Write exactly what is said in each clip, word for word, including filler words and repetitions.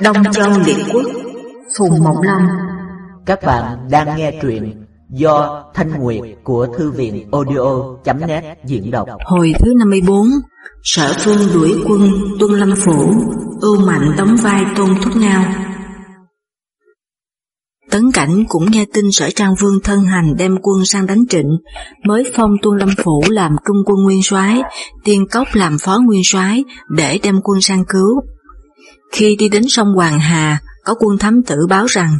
Đông Châu Liệt Quốc, Phùng Mộng Long. Các bạn đang nghe truyện do Thanh Nguyệt của Thư viện audio chấm net diễn đọc. Hồi thứ năm mươi bốn, Sở Vương đuổi quân Tuân Lâm Phủ, Ưu Mạnh đóng vai Tôn Thúc Ngao. Tấn Cảnh cũng nghe tin Sở Trang Vương thân hành đem quân sang đánh Trịnh, mới phong Tuân Lâm Phủ làm trung quân nguyên soái, Tiên Cốc làm phó nguyên soái để đem quân sang cứu. Khi đi đến sông Hoàng Hà, có quân thám tử báo rằng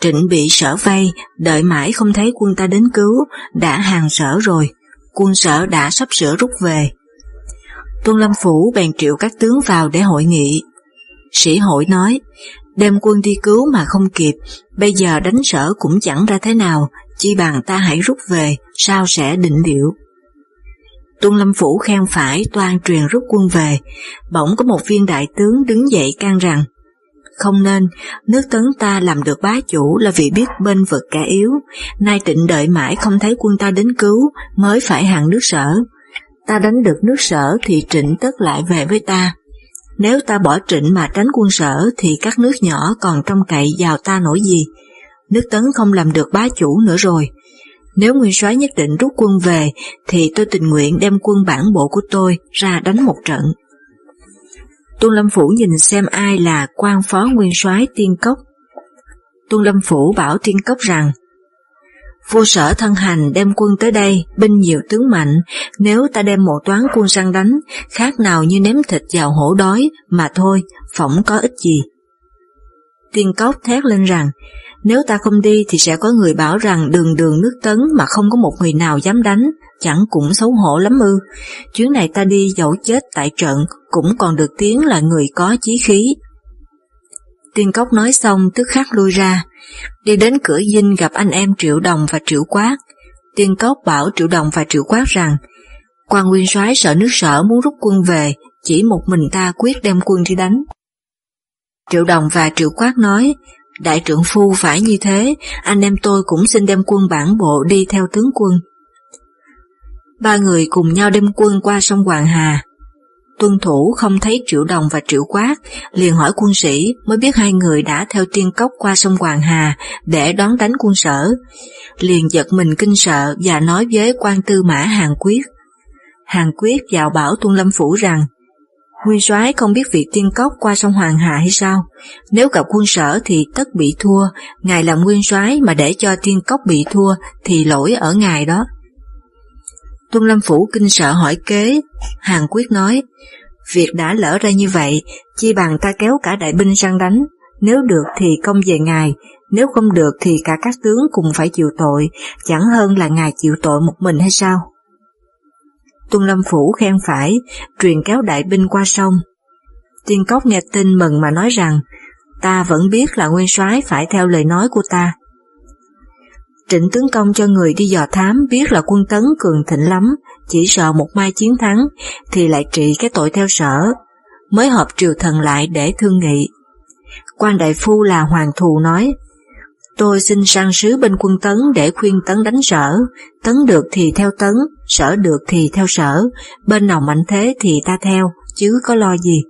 Trịnh bị Sở vây, đợi mãi không thấy quân ta đến cứu, đã hàng Sở rồi, quân Sở đã sắp sửa rút về. Tuân Lâm Phủ bèn triệu các tướng vào để hội nghị. Sĩ Hội nói, đem quân đi cứu mà không kịp, bây giờ đánh Sở cũng chẳng ra thế nào, chi bằng ta hãy rút về, sao sẽ định điệu. Tuân Lâm Phủ khen phải, toan truyền rút quân về, bỗng có một viên đại tướng đứng dậy can rằng, không nên, nước Tấn ta làm được bá chủ là vì biết bên vực kẻ yếu, nay Trịnh đợi mãi không thấy quân ta đến cứu mới phải hàng nước Sở. Ta đánh được nước Sở thì Trịnh tất lại về với ta. Nếu ta bỏ Trịnh mà tránh quân Sở thì các nước nhỏ còn trông cậy vào ta nổi gì. Nước Tấn không làm được bá chủ nữa rồi. Nếu nguyên soái nhất định rút quân về thì tôi tình nguyện đem quân bản bộ của tôi ra đánh một trận. Tuân Lâm Phủ nhìn xem ai là quan phó nguyên soái Tiên Cốc. Tuân Lâm Phủ bảo Tiên Cốc rằng, vua Sở thân hành đem quân tới đây, binh nhiều tướng mạnh, nếu ta đem một toán quân sang đánh, khác nào như ném thịt vào hổ đói mà thôi, phỏng có ích gì. Tiên Cốc thét lên rằng, nếu ta không đi thì sẽ có người bảo rằng đường đường nước Tấn mà không có một người nào dám đánh, chẳng cũng xấu hổ lắm ư. Chuyến này ta đi dẫu chết tại trận, cũng còn được tiếng là người có chí khí. Tiên Cốc nói xong tức khắc lui ra, đi đến cửa dinh gặp anh em Triệu Đồng và Triệu Quát. Tiên Cốc bảo Triệu Đồng và Triệu Quát rằng, quan nguyên soái sợ nước Sở muốn rút quân về, chỉ một mình ta quyết đem quân đi đánh. Triệu Đồng và Triệu Quát nói, đại trượng phu phải như thế, anh em tôi cũng xin đem quân bản bộ đi theo tướng quân. Ba người cùng nhau đem quân qua sông Hoàng Hà. Tuân Thủ không thấy Triệu Đồng và Triệu Quát, liền hỏi quân sĩ, mới biết hai người đã theo Tiên Cốc qua sông Hoàng Hà để đón đánh quân Sở. Liền giật mình kinh sợ và nói với quan tư mã Hàn Quyết. Hàn Quyết vào bảo Tuân Lâm Phủ rằng, nguyên soái không biết việc Tiên Cốc qua sông Hoàng Hà hay sao? Nếu gặp quân Sở thì tất bị thua, ngài làm nguyên soái mà để cho Tiên Cốc bị thua thì lỗi ở ngài đó. Tuân Lâm Phủ kinh sợ hỏi kế. Hàn Quyết nói, việc đã lỡ ra như vậy, chi bằng ta kéo cả đại binh sang đánh, nếu được thì công về ngài, nếu không được thì cả các tướng cùng phải chịu tội, chẳng hơn là ngài chịu tội một mình hay sao? Tuân Lâm Phủ khen phải, truyền kéo đại binh qua sông. Tiên Cốc nghe tin mừng mà nói rằng, ta vẫn biết là nguyên soái phải theo lời nói của ta. Trịnh tướng công cho người đi dò thám, biết là quân Tấn cường thịnh lắm, chỉ sợ một mai chiến thắng thì lại trị cái tội theo Sở, mới họp triều thần lại để thương nghị. Quan đại phu là Hoàng Thù nói, tôi xin sang sứ bên quân Tấn để khuyên Tấn đánh Sở, Tấn được thì theo Tấn, Sở được thì theo Sở, bên nào mạnh thế thì ta theo, chứ có lo gì.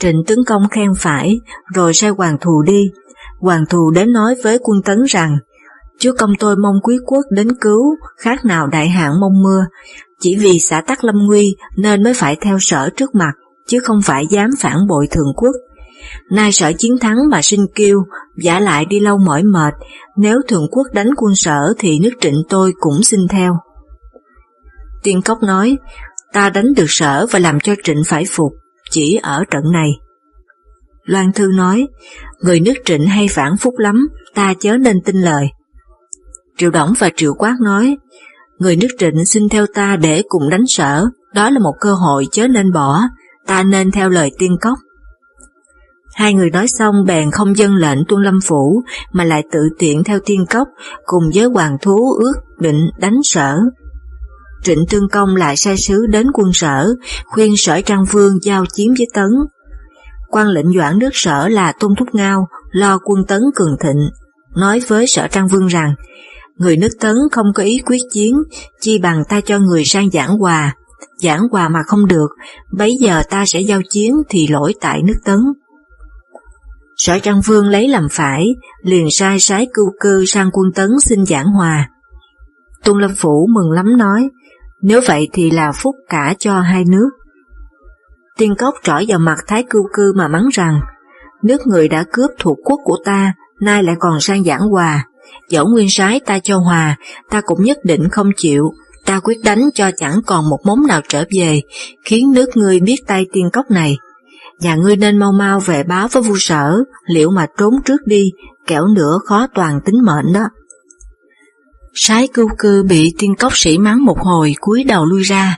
Trịnh tướng công khen phải, rồi sai Hoàng Thù đi. Hoàng Thù đến nói với quân Tấn rằng, chúa công tôi mong quý quốc đến cứu, khác nào đại hạn mong mưa, chỉ vì xã tắc lâm nguy nên mới phải theo Sở trước mặt, chứ không phải dám phản bội thượng quốc. Nay Sở chiến thắng mà sinh kiêu, vả lại đi lâu mỏi mệt, nếu thượng quốc đánh quân Sở thì nước Trịnh tôi cũng xin theo. Tiên Cốc nói, ta đánh được Sở và làm cho Trịnh phải phục, chỉ ở trận này. Loan Thư nói, người nước Trịnh hay phản phúc lắm, ta chớ nên tin lời. Triệu Đổng và Triệu Quát nói, người nước Trịnh xin theo ta để cùng đánh Sở, đó là một cơ hội chớ nên bỏ, ta nên theo lời Tiên Cốc. Hai người nói xong bèn không dâng lệnh Tuân Lâm Phủ, mà lại tự tiện theo Tiên Cốc, cùng với Hoàng Thú ước định đánh Sở. Trịnh Tương Công lại sai sứ đến quân Sở, khuyên Sở Trang Vương giao chiến với Tấn. Quan lệnh doãn nước Sở là Tôn Thúc Ngao, lo quân Tấn cường thịnh, nói với Sở Trang Vương rằng, người nước Tấn không có ý quyết chiến, chi bằng ta cho người sang giảng hòa, giảng hòa mà không được, bấy giờ ta sẽ giao chiến thì lỗi tại nước Tấn. Sở Trang Vương lấy làm phải, liền sai Sái Cưu Cơ sang quân Tấn xin giảng hòa. Tuân Lâm Phủ mừng lắm nói, nếu vậy thì là phúc cả cho hai nước. Tiên Cốc trỏ vào mặt Thái Cưu Cơ mà mắng rằng, nước người đã cướp thuộc quốc của ta, nay lại còn sang giảng hòa, Võ Nguyên Soái ta cho hòa, ta cũng nhất định không chịu, ta quyết đánh cho chẳng còn một móng nào trở về, khiến nước ngươi biết tay Tiên Cốc này. Nhà ngươi nên mau mau về báo với vua Sở, liệu mà trốn trước đi, kẻo nữa khó toàn tính mệnh đó. Sái Cưu Cơ bị Tiên Cốc sĩ mắng một hồi, cúi đầu lui ra,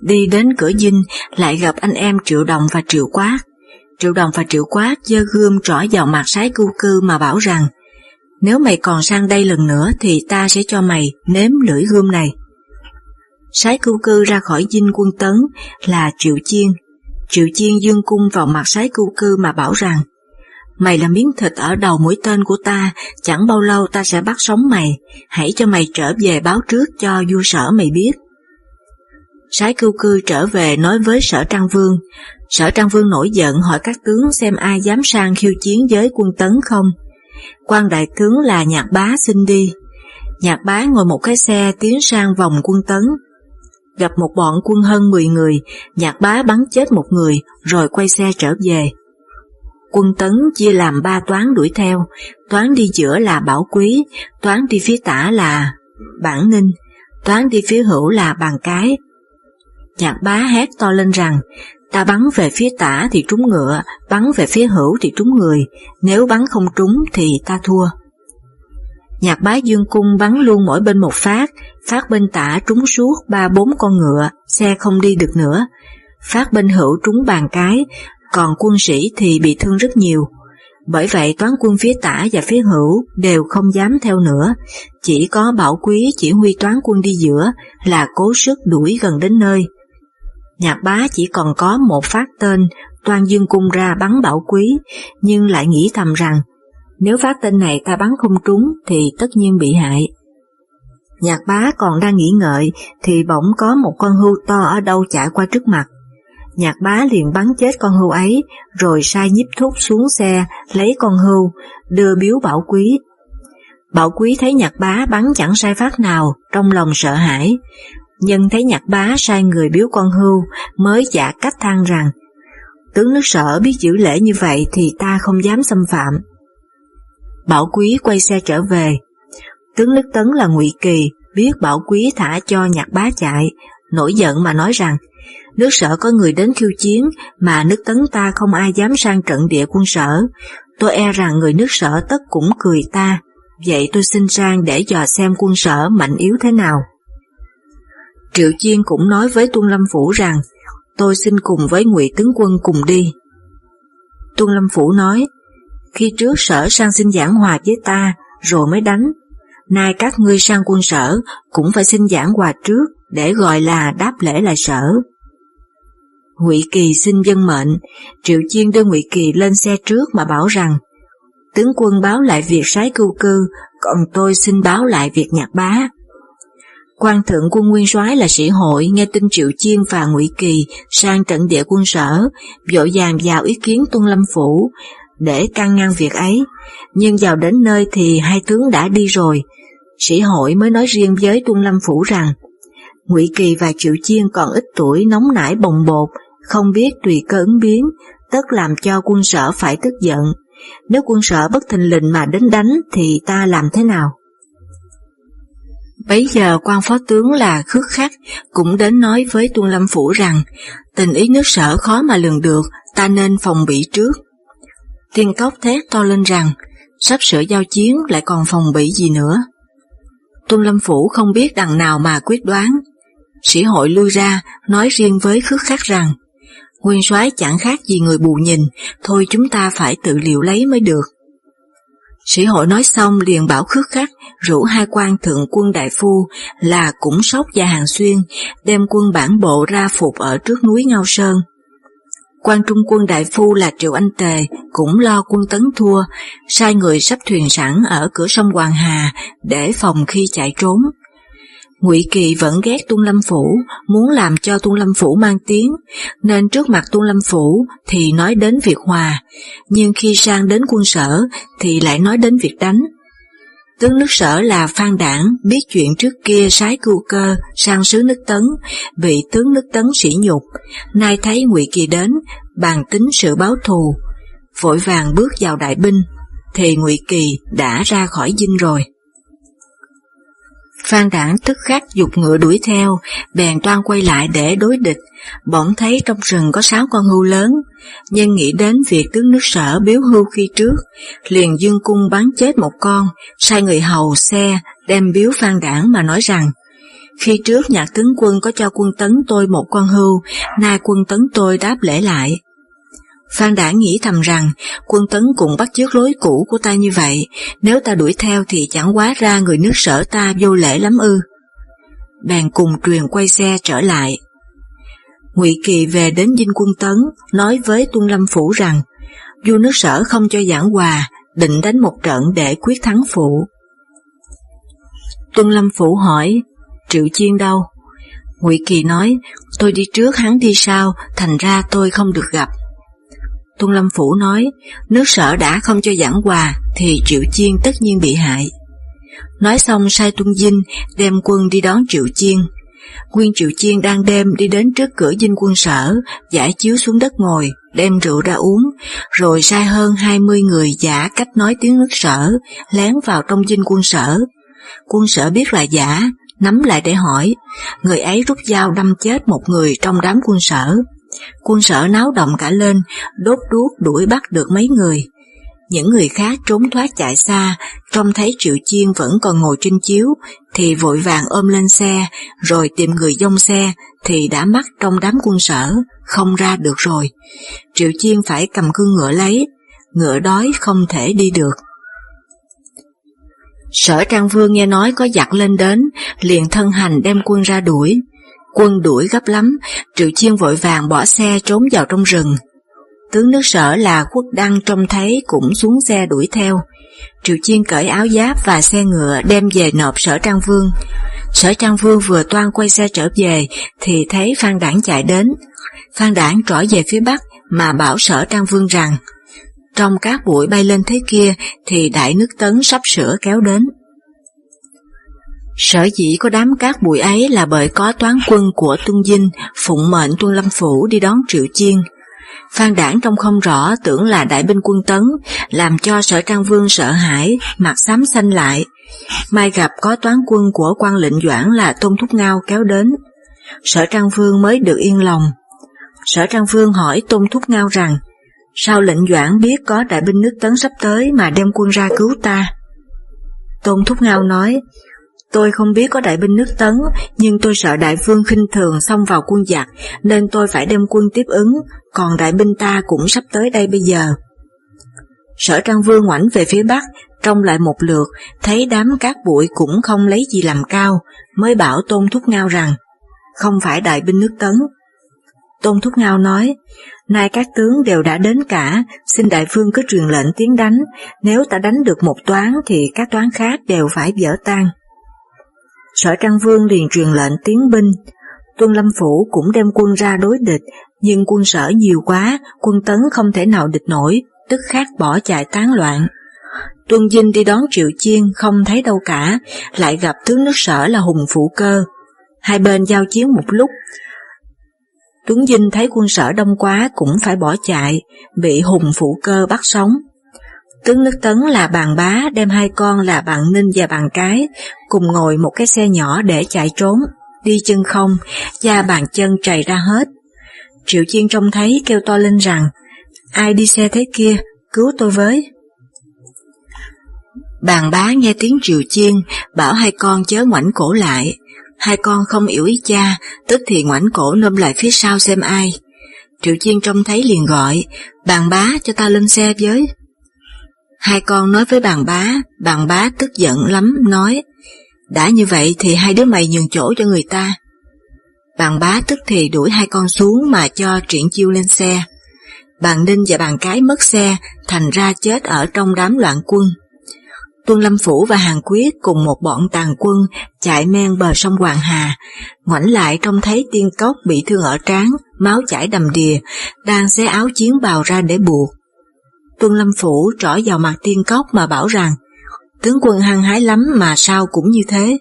đi đến cửa dinh lại gặp anh em Triệu Đồng và Triệu Quát. Triệu Đồng và Triệu Quát giơ gươm trỏ vào mặt Sái Cưu Cơ mà bảo rằng, nếu mày còn sang đây lần nữa thì ta sẽ cho mày nếm lưỡi gươm này. Sái Cưu Cơ ra khỏi dinh quân Tấn là Triệu Chiên. Triệu Chiên dương cung vào mặt Sái Cưu Cơ mà bảo rằng, mày là miếng thịt ở đầu mũi tên của ta, chẳng bao lâu ta sẽ bắt sống mày, hãy cho mày trở về báo trước cho vua Sở mày biết. Sái Cưu Cơ trở về nói với Sở Trang Vương. Sở Trang Vương nổi giận hỏi các tướng xem ai dám sang khiêu chiến với quân Tấn không. Quan đại tướng là Nhạc Bá xin đi. Nhạc Bá ngồi một cái xe tiến sang vòng quân Tấn. Gặp một bọn quân hơn mười người, Nhạc Bá bắn chết một người, rồi quay xe trở về. Quân Tấn chia làm ba toán đuổi theo, toán đi giữa là Bảo Quý, toán đi phía tả là Bản Ninh, toán đi phía hữu là Bàn Cái. Nhạc Bá hét to lên rằng, ta bắn về phía tả thì trúng ngựa, bắn về phía hữu thì trúng người, nếu bắn không trúng thì ta thua. Nhạc Bá dương cung bắn luôn mỗi bên một phát, phát bên tả trúng suốt ba bốn con ngựa, xe không đi được nữa, phát bên hữu trúng Bàn Cái, còn quân sĩ thì bị thương rất nhiều. Bởi vậy toán quân phía tả và phía hữu đều không dám theo nữa, chỉ có Bảo Quý chỉ huy toán quân đi giữa là cố sức đuổi gần đến nơi. Nhạc Bá chỉ còn có một phát tên, toan dương cung ra bắn Bảo Quý, nhưng lại nghĩ thầm rằng, nếu phát tên này ta bắn không trúng thì tất nhiên bị hại. Nhạc Bá còn đang nghĩ ngợi thì bỗng có một con hươu to ở đâu chạy qua trước mặt. Nhạc Bá liền bắn chết con hươu ấy, rồi sai Nhiếp Thúc xuống xe lấy con hươu, đưa biếu Bảo Quý. Bảo Quý thấy Nhạc Bá bắn chẳng sai phát nào, trong lòng sợ hãi. Nhưng thấy Nhạc Bá sai người biếu con hươu, mới giả cách than rằng, tướng nước Sở biết giữ lễ như vậy thì ta không dám xâm phạm. Bảo Quý quay xe trở về. Tướng nước Tấn là Ngụy Kỳ biết Bảo Quý thả cho Nhạc Bá chạy, nổi giận mà nói rằng, nước Sở có người đến khiêu chiến mà nước Tấn ta không ai dám sang trận địa quân Sở, tôi e rằng người nước Sở tất cũng cười ta, vậy tôi xin sang để dò xem quân Sở mạnh yếu thế nào. Triệu Chiên cũng nói với Tuân Lâm Phủ rằng, tôi xin cùng với Ngụy tướng quân cùng đi. Tuân Lâm Phủ nói, khi trước Sở sang xin giảng hòa với ta rồi mới đánh, nay các ngươi sang quân Sở cũng phải xin giảng hòa trước để gọi là đáp lễ lại Sở. Ngụy Kỳ xin vâng mệnh. Triệu Chiên đưa Ngụy Kỳ lên xe trước mà bảo rằng, tướng quân báo lại việc Sái Cưu Cơ, còn tôi xin báo lại việc Nhạc Bá. Quan thượng quân nguyên soái là Sĩ Hội nghe tin Triệu Chiên và Ngụy Kỳ sang trận địa quân Sở, vội vàng vào ý kiến Tuân Lâm Phủ để can ngăn việc ấy, nhưng vào đến nơi thì hai tướng đã đi rồi. Sĩ Hội mới nói riêng với Tuân Lâm Phủ rằng, Ngụy Kỳ và Triệu Chiên còn ít tuổi, nóng nảy bồng bột, không biết tùy cơ ứng biến, tất làm cho quân Sở phải tức giận. Nếu quân Sở bất thình lình mà đến đánh thì ta làm thế nào? Bấy giờ quan phó tướng là Khước Khắc cũng đến nói với Tuân Lâm Phủ rằng, tình ý nước Sở khó mà lường được, ta nên phòng bị trước. Tiên Cốc thét to lên rằng, sắp sửa giao chiến lại còn phòng bị gì nữa. Tuân Lâm Phủ không biết đằng nào mà quyết đoán. Sĩ Hội lui ra nói riêng với Khước Khắc rằng, nguyên soái chẳng khác gì người bù nhìn, thôi chúng ta phải tự liệu lấy mới được. Sĩ Hội nói xong liền bảo Khước Khắc rủ hai quan thượng quân đại phu là Cũng Sóc và Hàn Xuyên đem quân bản bộ ra phục ở trước núi Ngao Sơn. Quan trung quân đại phu là Triệu Anh Tề cũng lo quân Tấn thua, sai người sắp thuyền sẵn ở cửa sông Hoàng Hà để phòng khi chạy trốn. Ngụy Kỳ vẫn ghét Tuân Lâm Phủ, muốn làm cho Tuân Lâm Phủ mang tiếng, nên trước mặt Tuân Lâm Phủ thì nói đến việc hòa, nhưng khi sang đến quân Sở thì lại nói đến việc đánh. Tướng nước Sở là Phan Đảng biết chuyện trước kia sái Cưu Cơ sang sứ nước Tấn, bị tướng nước Tấn sỉ nhục, nay thấy Ngụy Kỳ đến, bàn tính sự báo thù, vội vàng bước vào đại binh, thì Ngụy Kỳ đã ra khỏi dinh rồi. Phan Đảng tức khắc giục ngựa đuổi theo, bèn toan quay lại để đối địch, bỗng thấy trong rừng có sáu con hươu lớn, nhưng nghĩ đến việc tướng nước Sở biếu hươu khi trước, liền dương cung bắn chết một con, sai người hầu xe đem biếu Phan Đảng mà nói rằng: khi trước Nhạc tướng quân có cho quân Tấn tôi một con hươu, nay quân Tấn tôi đáp lễ lại. Phan Đảng nghĩ thầm rằng, quân Tấn cũng bắt chước lối cũ của ta như vậy, nếu ta đuổi theo thì chẳng quá ra người nước Sở ta vô lễ lắm ư. Bèn cùng truyền quay xe trở lại. Ngụy Kỳ về đến dinh quân Tấn, nói với Tuân Lâm Phủ rằng, vua nước Sở không cho giảng hòa, định đánh một trận để quyết thắng phụ. Tuân Lâm Phủ hỏi, Triệu Chiên đâu? Ngụy Kỳ nói, tôi đi trước hắn đi sau, thành ra tôi không được gặp. Tuân Lâm Phủ nói, nước Sở đã không cho giảng hòa, thì Triệu Chiên tất nhiên bị hại. Nói xong sai Tuân Dinh đem quân đi đón Triệu Chiên. Nguyên Triệu Chiên đang đêm đi đến trước cửa dinh quân Sở, giải chiếu xuống đất ngồi, đem rượu ra uống, rồi sai hơn hai mươi người giả cách nói tiếng nước Sở, lén vào trong dinh quân Sở. Quân Sở biết là giả, nắm lại để hỏi, người ấy rút dao đâm chết một người trong đám quân Sở. Quân Sở náo động cả lên, đốt đuốc đuổi bắt được mấy người. Những người khác trốn thoát chạy xa, trông thấy Triệu Chiên vẫn còn ngồi trên chiếu, thì vội vàng ôm lên xe, rồi tìm người dông xe, thì đã mắc trong đám quân Sở, không ra được rồi. Triệu Chiên phải cầm cương ngựa lấy, ngựa đói không thể đi được. Sở Trang Vương nghe nói có giặc lên đến, liền thân hành đem quân ra đuổi. Quân đuổi gấp lắm, Triệu Chiên vội vàng bỏ xe trốn vào trong rừng. Tướng nước Sở là Khuất Đăng trông thấy cũng xuống xe đuổi theo. Triệu Chiên cởi áo giáp và xe ngựa đem về nộp Sở Trang Vương. Sở Trang Vương vừa toan quay xe trở về thì thấy Phan Đảng chạy đến. Phan Đảng trỏ về phía bắc mà bảo Sở Trang Vương rằng, trong các bụi bay lên thế kia thì đại nước Tấn sắp sửa kéo đến. Sở dĩ có đám cát bụi ấy là bởi có toán quân của Tuân Dinh phụng mệnh Tuân Lâm Phủ đi đón Triệu Chiên. Phan Đảng trông không rõ tưởng là đại binh quân Tấn, làm cho Sở Trang Vương sợ hãi, mặt xám xanh lại. Mai gặp có toán quân của quan lệnh Doãn là Tôn Thúc Ngao kéo đến. Sở Trang Vương mới được yên lòng. Sở Trang Vương hỏi Tôn Thúc Ngao rằng, sao lệnh Doãn biết có đại binh nước Tấn sắp tới mà đem quân ra cứu ta? Tôn Thúc Ngao nói, tôi không biết có đại binh nước Tấn, nhưng tôi sợ đại vương khinh thường xông vào quân giặc, nên tôi phải đem quân tiếp ứng, còn đại binh ta cũng sắp tới đây bây giờ. Sở Trang Vương ngoảnh về phía bắc, trông lại một lượt, thấy đám cát bụi cũng không lấy gì làm cao, mới bảo Tôn Thúc Ngao rằng, không phải đại binh nước Tấn. Tôn Thúc Ngao nói, nay các tướng đều đã đến cả, xin đại vương cứ truyền lệnh tiến đánh, nếu ta đánh được một toán thì các toán khác đều phải vỡ tan. Sở Trang Vương liền truyền lệnh tiến binh. Tuân Lâm Phủ cũng đem quân ra đối địch, nhưng quân Sở nhiều quá, quân Tấn không thể nào địch nổi, tức khắc bỏ chạy tán loạn. Tuân Dinh đi đón Triệu Chiên không thấy đâu cả, lại gặp tướng nước Sở là Hùng Phủ Cơ. Hai bên giao chiến một lúc. Tuân Dinh thấy quân Sở đông quá cũng phải bỏ chạy, bị Hùng Phủ Cơ bắt sống. Tướng nước Tấn là Bàn Bá đem hai con là Bản Ninh và Bàn Cái cùng ngồi một cái xe nhỏ để chạy trốn, đi chân không, da bàn chân trầy ra hết. Triệu Chiên trông thấy kêu to lên rằng, ai đi xe thế kia, cứu tôi với. Bàn Bá nghe tiếng Triệu Chiên, bảo hai con chớ ngoảnh cổ lại. Hai con không hiểu ý cha, tức thì ngoảnh cổ nôm lại phía sau xem ai. Triệu Chiên trông thấy liền gọi, Bàn Bá cho ta lên xe với. Hai con nói với Bàn Bá, Bàn Bá tức giận lắm, nói, đã như vậy thì hai đứa mày nhường chỗ cho người ta. Bàn Bá tức thì đuổi hai con xuống mà cho Trịnh Chiêu lên xe. Bàn Ninh và Bàn Cái mất xe, thành ra chết ở trong đám loạn quân. Tuân Lâm Phủ và Hàn Quyết cùng một bọn tàn quân chạy men bờ sông Hoàng Hà, ngoảnh lại trông thấy Tiên Cốc bị thương ở trán, máu chảy đầm đìa, đang xé áo chiến bào ra để buộc. Tuân Lâm Phủ trỏ vào mặt Tiên Cốc mà bảo rằng, tướng quân hăng hái lắm mà sao cũng như thế.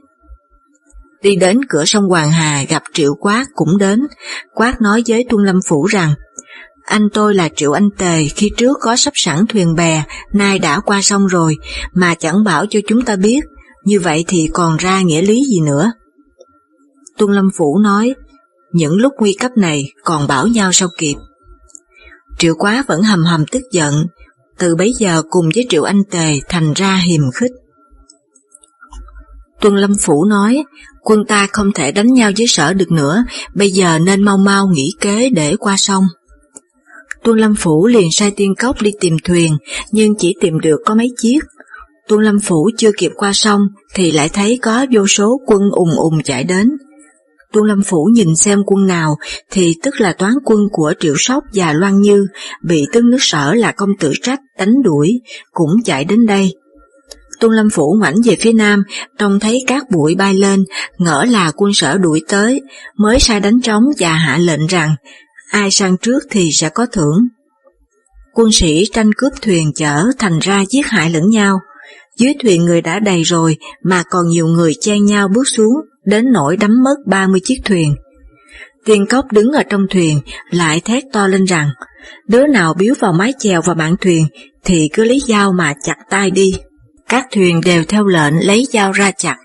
Đi đến cửa sông Hoàng Hà gặp Triệu Quát cũng đến, Quát nói với Tuân Lâm Phủ rằng, anh tôi là Triệu Anh Tề, khi trước có sắp sẵn thuyền bè, nay đã qua sông rồi, mà chẳng bảo cho chúng ta biết, như vậy thì còn ra nghĩa lý gì nữa. Tuân Lâm Phủ nói, những lúc nguy cấp này còn bảo nhau sao kịp. Triệu Quá vẫn hầm hầm tức giận, từ bấy giờ cùng với Triệu Anh Tề thành ra hiềm khích. Tuân Lâm Phủ nói, quân ta không thể đánh nhau với Sở được nữa, bây giờ nên mau mau nghĩ kế để qua sông. Tuân Lâm Phủ liền sai Tiên Cốc đi tìm thuyền, nhưng chỉ tìm được có mấy chiếc. Tuân Lâm Phủ chưa kịp qua sông, thì lại thấy có vô số quân ùn ùn chạy đến. Tuân Lâm Phủ nhìn xem quân nào, thì tức là toán quân của Triệu Sóc và Loan Như, bị tướng nước Sở là Công tử Trách đánh đuổi, cũng chạy đến đây. Tuân Lâm Phủ ngoảnh về phía nam, trông thấy cát bụi bay lên, ngỡ là quân Sở đuổi tới, mới sai đánh trống và hạ lệnh rằng, ai sang trước thì sẽ có thưởng. Quân sĩ tranh cướp thuyền chở, thành ra giết hại lẫn nhau. Dưới thuyền người đã đầy rồi mà còn nhiều người chen nhau bước xuống, đến nỗi đắm mất ba mươi chiếc thuyền. Tiên Cốc đứng ở trong thuyền lại thét to lên rằng, đứa nào biếu vào mái chèo và mạn thuyền thì cứ lấy dao mà chặt tay đi. Các thuyền đều theo lệnh lấy dao ra chặt,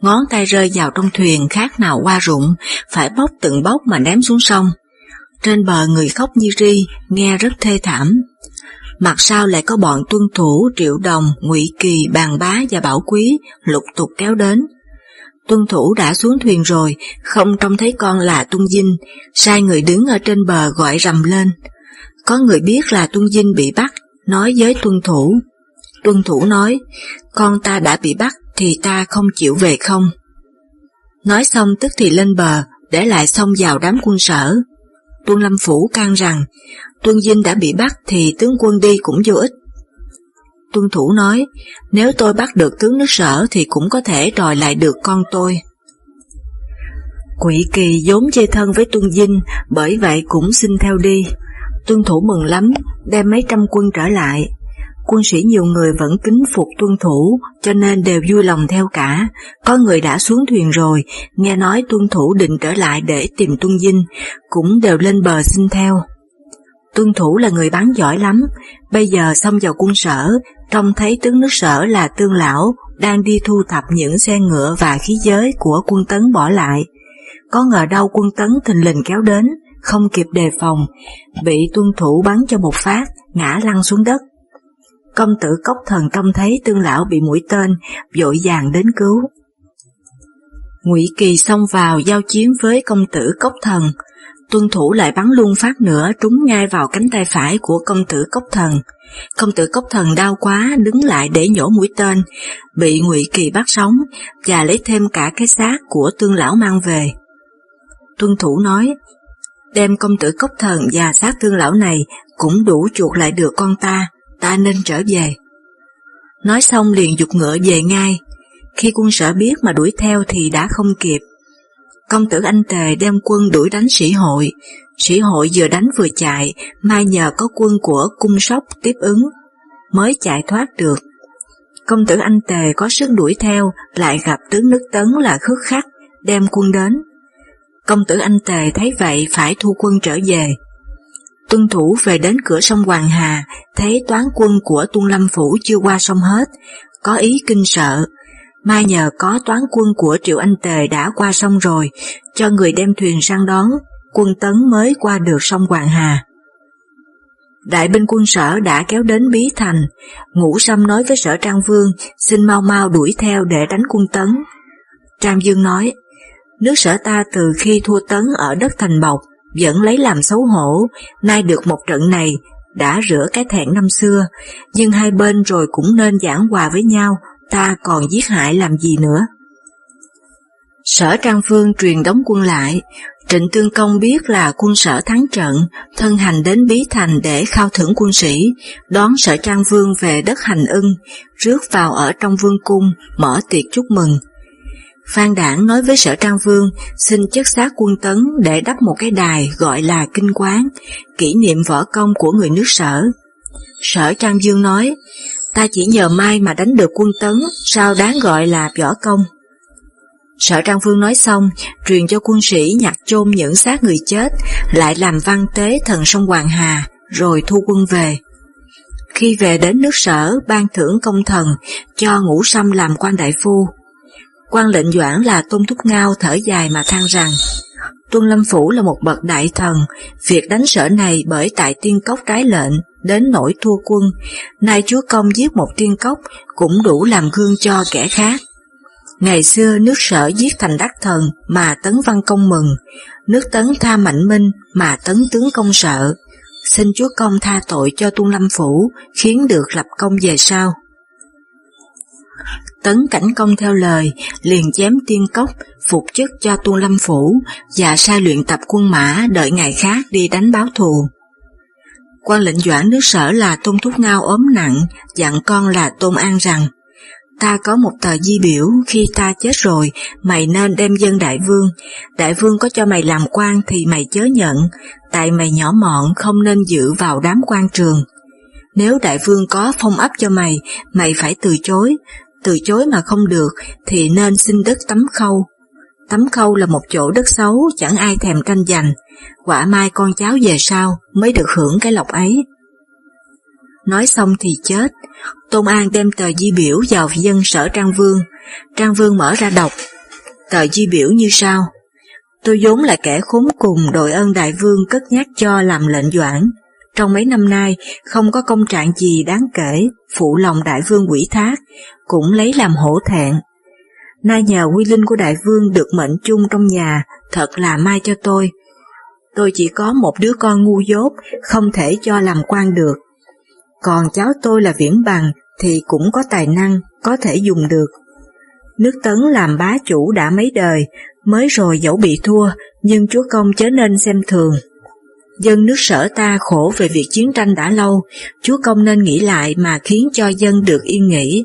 ngón tay rơi vào trong thuyền khác nào hoa rụng, phải bóc từng bóc mà ném xuống sông. Trên bờ người khóc như ri, nghe rất thê thảm. Mặt sau lại có bọn tuân thủ Triệu Đồng, Ngụy Kỳ, Bàn Bá và Bảo Quý lục tục kéo đến. Tuân thủ đã xuống thuyền rồi, không trông thấy con là Tuân Dinh, sai người đứng ở trên bờ gọi rầm lên. Có người biết là Tuân Dinh bị bắt, nói với tuân thủ. Tuân thủ nói, con ta đã bị bắt thì ta không chịu về không. Nói xong tức thì lên bờ, để lại xông vào đám quân Sở. Tuân Lâm Phủ can rằng, Tuân Dinh đã bị bắt thì tướng quân đi cũng vô ích. Tuân thủ nói, nếu tôi bắt được tướng nước Sở thì cũng có thể đòi lại được con tôi. Quỷ Kỳ vốn chơi thân với Tuân Dinh, bởi vậy cũng xin theo đi. Tuân thủ mừng lắm, đem mấy trăm quân trở lại. Quân sĩ nhiều người vẫn kính phục tuân thủ, cho nên đều vui lòng theo cả. Có người đã xuống thuyền rồi, nghe nói tuân thủ định trở lại để tìm Tuân Dinh, cũng đều lên bờ xin theo. Tuân thủ là người bắn giỏi lắm, bây giờ xông vào quân Sở, trông thấy tướng nước Sở là Tương lão đang đi thu thập những xe ngựa và khí giới của quân Tấn bỏ lại. Có ngờ đâu quân Tấn thình lình kéo đến, không kịp đề phòng, bị tuân thủ bắn cho một phát, ngã lăn xuống đất. Công tử Cốc Thần trông thấy Tương lão bị mũi tên, vội vàng đến cứu. Ngụy Kỳ xông vào giao chiến với công tử Cốc Thần, tuân thủ lại bắn luôn phát nữa trúng ngay vào cánh tay phải của công tử Cốc Thần. Công tử Cốc Thần đau quá đứng lại để nhổ mũi tên, bị Ngụy Kỳ bắt sống và lấy thêm cả cái xác của Tương lão mang về. Tuân thủ nói, đem công tử Cốc Thần và xác Tương lão này cũng đủ chuộc lại được con ta. Ta nên trở về. Nói xong liền giục ngựa về ngay. Khi quân Sở biết mà đuổi theo thì đã không kịp. Công tử Anh Tề đem quân đuổi đánh Sĩ Hội. Sĩ Hội vừa đánh vừa chạy, mai nhờ có quân của cung Sóc tiếp ứng, mới chạy thoát được. Công tử Anh Tề có sức đuổi theo, lại gặp tướng nước Tấn là Khước Khắc, đem quân đến. Công tử Anh Tề thấy vậy phải thu quân trở về. Tuân thủ về đến cửa sông Hoàng Hà, thấy toán quân của Tuân Lâm Phủ chưa qua sông hết, có ý kinh sợ. Mai nhờ có toán quân của Triệu Anh Tề đã qua sông rồi, cho người đem thuyền sang đón, quân Tấn mới qua được sông Hoàng Hà. Đại binh quân Sở đã kéo đến Bí Thành, Ngũ Sâm nói với Sở Trang Vương xin mau mau đuổi theo để đánh quân Tấn. Trang Vương nói, nước Sở ta từ khi thua Tấn ở đất Thành Bộc, vẫn lấy làm xấu hổ, nay được một trận này, đã rửa cái thẹn năm xưa, nhưng hai bên rồi cũng nên giảng hòa với nhau, ta còn giết hại làm gì nữa. Sở Trang Vương truyền đóng quân lại, Trịnh Tương Công biết là quân Sở thắng trận, thân hành đến Bí Thành để khao thưởng quân sĩ, đón Sở Trang Vương về đất Hành Ưng, rước vào ở trong vương cung, mở tiệc chúc mừng. Phan Đảng nói với Sở Trang Vương xin chất xác quân Tấn để đắp một cái đài gọi là Kinh Quán, kỷ niệm võ công của người nước Sở. Sở Trang Vương nói, ta chỉ nhờ may mà đánh được quân Tấn, sao đáng gọi là võ công. Sở Trang Vương nói xong, truyền cho quân sĩ nhặt chôn những xác người chết, lại làm văn tế thần sông Hoàng Hà, rồi thu quân về. Khi về đến nước Sở, ban thưởng công thần, cho Ngũ Sâm làm quan đại phu. Quan lệnh Doãn là Tôn Thúc Ngao thở dài mà than rằng, Tuân Lâm Phủ là một bậc đại thần, việc đánh Sở này bởi tại Tiên Cốc trái lệnh, đến nỗi thua quân, nay chúa công giết một Tiên Cốc cũng đủ làm gương cho kẻ khác. Ngày xưa nước Sở giết Thành Đắc Thần mà Tấn Văn Công mừng, nước Tấn tha Mạnh Minh mà Tấn tướng công sợ, xin chúa công tha tội cho Tuân Lâm Phủ, khiến được lập công về sau. Tấn Cảnh Công theo lời, liền chém Tiên Cốc, phục chức cho Tuân Lâm Phủ, và sai luyện tập quân mã đợi ngày khác đi đánh báo thù. Quan lệnh Doãn nước Sở là Tôn Thúc Ngao ốm nặng, dặn con là Tôn An rằng, ta có một tờ di biểu, khi ta chết rồi, mày nên đem dâng đại vương. Đại vương có cho mày làm quan thì mày chớ nhận, tại mày nhỏ mọn không nên dự vào đám quan trường. Nếu đại vương có phong ấp cho mày, mày phải từ chối. Từ chối mà không được thì nên xin đất Tấm Khâu. Tấm Khâu là một chỗ đất xấu, chẳng ai thèm tranh giành. Quả mai con cháu về sau mới được hưởng cái lộc ấy. Nói xong thì chết. Tôn An đem tờ di biểu vào dân Sở Trang Vương. Trang Vương mở ra đọc. Tờ di biểu như sau: tôi vốn là kẻ khốn cùng, đội ơn đại vương cất nhắc cho làm lệnh Doãn. Trong mấy năm nay không có công trạng gì đáng kể, phụ lòng đại vương ủy thác, cũng lấy làm hổ thẹn. Nay nhờ quy linh của đại vương được mệnh chung trong nhà, thật là may cho tôi. Tôi chỉ có một đứa con ngu dốt, không thể cho làm quan được. Còn cháu tôi là Viễn Bằng thì cũng có tài năng, có thể dùng được. Nước Tấn làm bá chủ đã mấy đời, mới rồi dẫu bị thua, nhưng chúa công chớ nên xem thường. Dân nước Sở ta khổ về việc chiến tranh đã lâu, chúa công nên nghĩ lại mà khiến cho dân được yên nghỉ.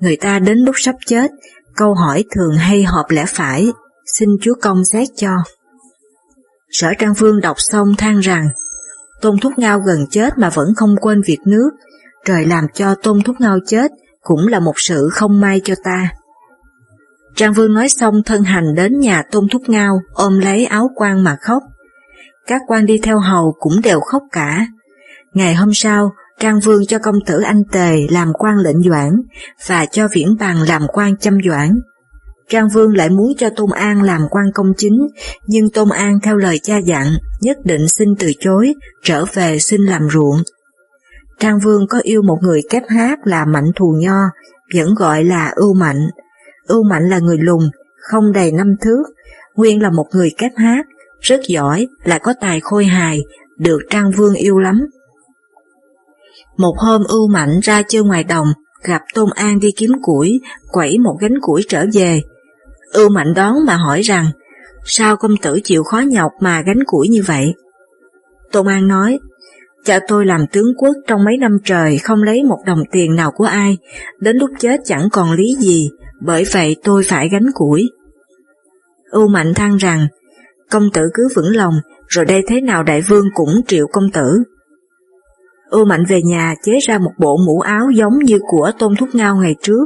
Người ta đến lúc sắp chết, câu hỏi thường hay họp lẽ phải, xin chúa công xét cho. Sở Trang Vương đọc xong than rằng, Tôn Thúc Ngao gần chết mà vẫn không quên việc nước, trời làm cho Tôn Thúc Ngao chết cũng là một sự không may cho ta. Trang Vương nói xong thân hành đến nhà Tôn Thúc Ngao, ôm lấy áo quan mà khóc. Các quan đi theo hầu cũng đều khóc cả. Ngày hôm sau, Trang Vương cho công tử Anh Tề làm quan lệnh Doãn và cho Viễn Bằng làm quan châm Doãn. Trang Vương lại muốn cho Tôn An làm quan công chính, nhưng Tôn An theo lời cha dặn, nhất định xin từ chối, trở về xin làm ruộng. Trang Vương có yêu một người kép hát là Mạnh Thù Nho, vẫn gọi là Ưu Mạnh. Ưu Mạnh là người lùn, không đầy năm thước, nguyên là một người kép hát, rất giỏi, lại có tài khôi hài, được Trang Vương yêu lắm. Một hôm Ưu Mạnh ra chơi ngoài đồng, gặp Tôn An đi kiếm củi, quẩy một gánh củi trở về. Ưu Mạnh đón mà hỏi rằng, sao công tử chịu khó nhọc mà gánh củi như vậy? Tôn An nói, cha tôi làm tướng quốc trong mấy năm trời không lấy một đồng tiền nào của ai, đến lúc chết chẳng còn lý gì, bởi vậy tôi phải gánh củi. Ưu Mạnh than rằng, công tử cứ vững lòng, rồi đây thế nào đại vương cũng triệu công tử. Ưu Mạnh về nhà chế ra một bộ mũ áo giống như của Tôn Thúc Ngao ngày trước,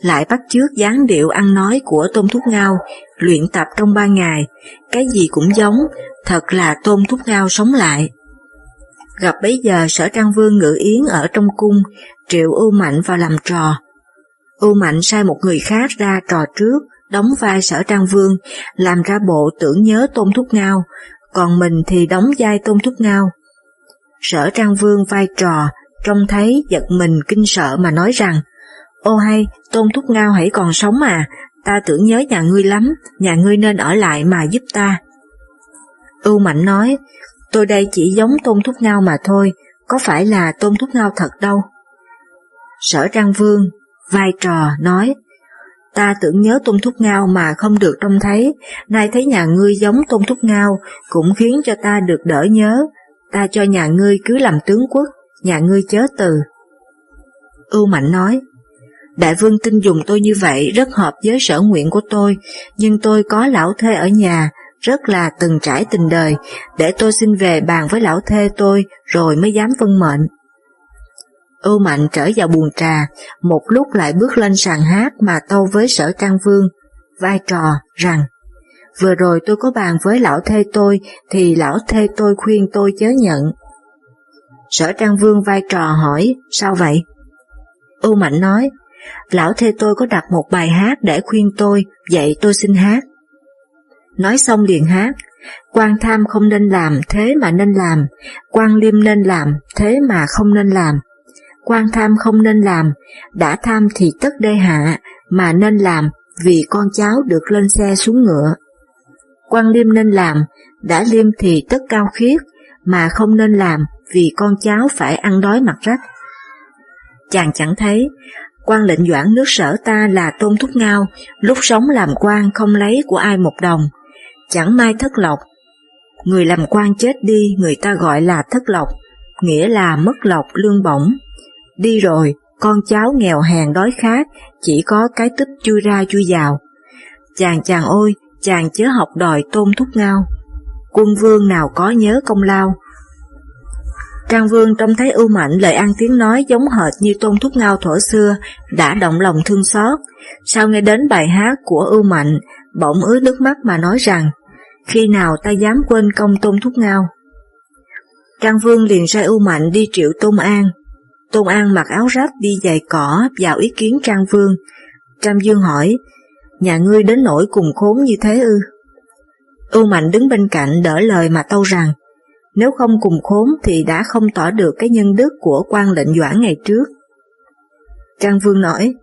lại bắt chước dáng điệu ăn nói của Tôn Thúc Ngao, luyện tập trong ba ngày, cái gì cũng giống, thật là Tôn Thúc Ngao sống lại. Gặp bấy giờ Sở Trang Vương ngự yến ở trong cung, triệu Ưu Mạnh vào làm trò. Ưu Mạnh sai một người khác ra trò trước, đóng vai Sở Trang Vương, làm ra bộ tưởng nhớ Tôn Thúc Ngao, còn mình thì đóng vai Tôn Thúc Ngao. Sở Trang Vương vai trò, trông thấy giật mình kinh sợ mà nói rằng, ô hay, Tôn Thúc Ngao hãy còn sống à, ta tưởng nhớ nhà ngươi lắm, nhà ngươi nên ở lại mà giúp ta. Ưu Mạnh nói, tôi đây chỉ giống Tôn Thúc Ngao mà thôi, có phải là Tôn Thúc Ngao thật đâu. Sở Trang Vương vai trò nói, ta tưởng nhớ Tôn Thúc Ngao mà không được trông thấy, nay thấy nhà ngươi giống Tôn Thúc Ngao, cũng khiến cho ta được đỡ nhớ, ta cho nhà ngươi cứ làm tướng quốc, nhà ngươi chớ từ. Ưu Mạnh nói, đại vương tin dùng tôi như vậy rất hợp với sở nguyện của tôi, nhưng tôi có lão thê ở nhà, rất là từng trải tình đời, để tôi xin về bàn với lão thê tôi rồi mới dám vâng mệnh. Ưu Mạnh trở vào buồng trà, một lúc lại bước lên sàn hát mà tâu với Sở Trang Vương, vai trò, rằng vừa rồi tôi có bàn với lão thê tôi thì lão thê tôi khuyên tôi chớ nhận. Sở Trang Vương vai trò hỏi, sao vậy? Ưu Mạnh nói, lão thê tôi có đặt một bài hát để khuyên tôi, vậy tôi xin hát. Nói xong liền hát, quan tham không nên làm, thế mà nên làm, quan liêm nên làm, thế mà không nên làm. Quan tham không nên làm, đã tham thì tất đê hạ, mà nên làm vì con cháu được lên xe xuống ngựa. Quan liêm nên làm, đã liêm thì tất cao khiết, mà không nên làm vì con cháu phải ăn đói mặc rách. Chàng chẳng thấy, quan lệnh doãn nước Sở ta là Tôn Thúc Ngao, lúc sống làm quan không lấy của ai một đồng, chẳng may thất lộc. Người làm quan chết đi người ta gọi là thất lộc, nghĩa là mất lộc lương bổng. Đi rồi, con cháu nghèo hèn đói khát, chỉ có cái túp chui ra chui vào. Chàng chàng ôi, chàng chớ học đòi Tôn Thúc Ngao. Quân vương nào có nhớ công lao. Trang Vương trông thấy Ưu Mạnh lời ăn tiếng nói giống hệt như Tôn Thúc Ngao thuở xưa, đã động lòng thương xót. Sau nghe đến bài hát của Ưu Mạnh, bỗng ứa nước mắt mà nói rằng, khi nào ta dám quên công Tôn Thúc Ngao. Trang Vương liền sai Ưu Mạnh đi triệu Tôn An. Tôn An mặc áo rách đi giày cỏ vào ý kiến Trang Vương. Trang Vương hỏi, nhà ngươi đến nỗi cùng khốn như thế ư? Ưu Mạnh đứng bên cạnh đỡ lời mà tâu rằng, nếu không cùng khốn thì đã không tỏ được cái nhân đức của quan lệnh doãn ngày trước. Trang Vương nói,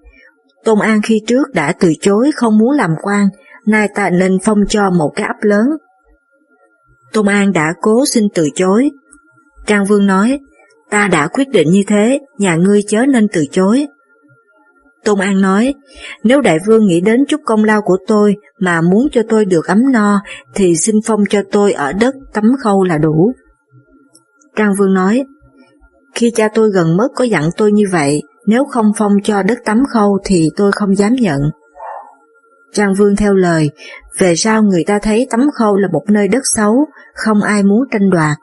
Tôn An khi trước đã từ chối không muốn làm quan, nay ta nên phong cho một cái ấp lớn. Tôn An đã cố xin từ chối. Trang Vương nói, ta đã quyết định như thế, nhà ngươi chớ nên từ chối. Tôn An nói, nếu đại vương nghĩ đến chút công lao của tôi mà muốn cho tôi được ấm no, thì xin phong cho tôi ở đất Tấm Khâu là đủ. Trang Vương nói, khi cha tôi gần mất có dặn tôi như vậy, nếu không phong cho đất Tấm Khâu thì tôi không dám nhận. Trang Vương theo lời, về sau người ta thấy Tấm Khâu là một nơi đất xấu, không ai muốn tranh đoạt.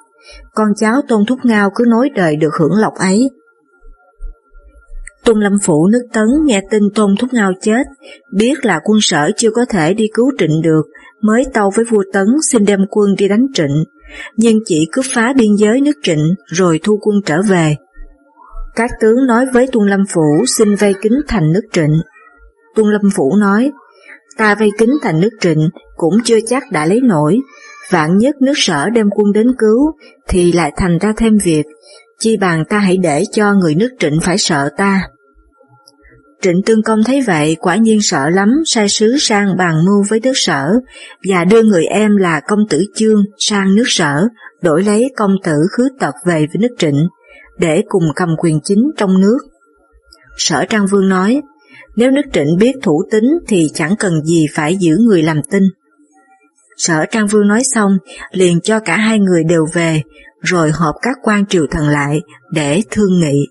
Con cháu Tôn Thúc Ngao cứ nối đời được hưởng lộc ấy. Tuân Lâm Phủ nước Tấn nghe tin Tôn Thúc Ngao chết, biết là quân Sở chưa có thể đi cứu Trịnh được, mới tâu với vua Tấn xin đem quân đi đánh Trịnh, nhưng chỉ cướp phá biên giới nước Trịnh rồi thu quân trở về. Các tướng nói với Tuân Lâm Phủ xin vây kín thành nước Trịnh. Tuân Lâm Phủ nói, ta vây kín thành nước Trịnh cũng chưa chắc đã lấy nổi, vạn nhất nước Sở đem quân đến cứu thì lại thành ra thêm việc, chi bằng ta hãy để cho người nước Trịnh phải sợ ta. Trịnh Tương Công thấy vậy quả nhiên sợ lắm, sai sứ sang bàn mưu với nước Sở, và đưa người em là công tử Chương sang nước Sở, đổi lấy công tử Khứ Tật về với nước Trịnh, để cùng cầm quyền chính trong nước. Sở Trang Vương nói, nếu nước Trịnh biết thủ tín thì chẳng cần gì phải giữ người làm tin. Sở Trang Vương nói xong, liền cho cả hai người đều về, rồi họp các quan triều thần lại để thương nghị.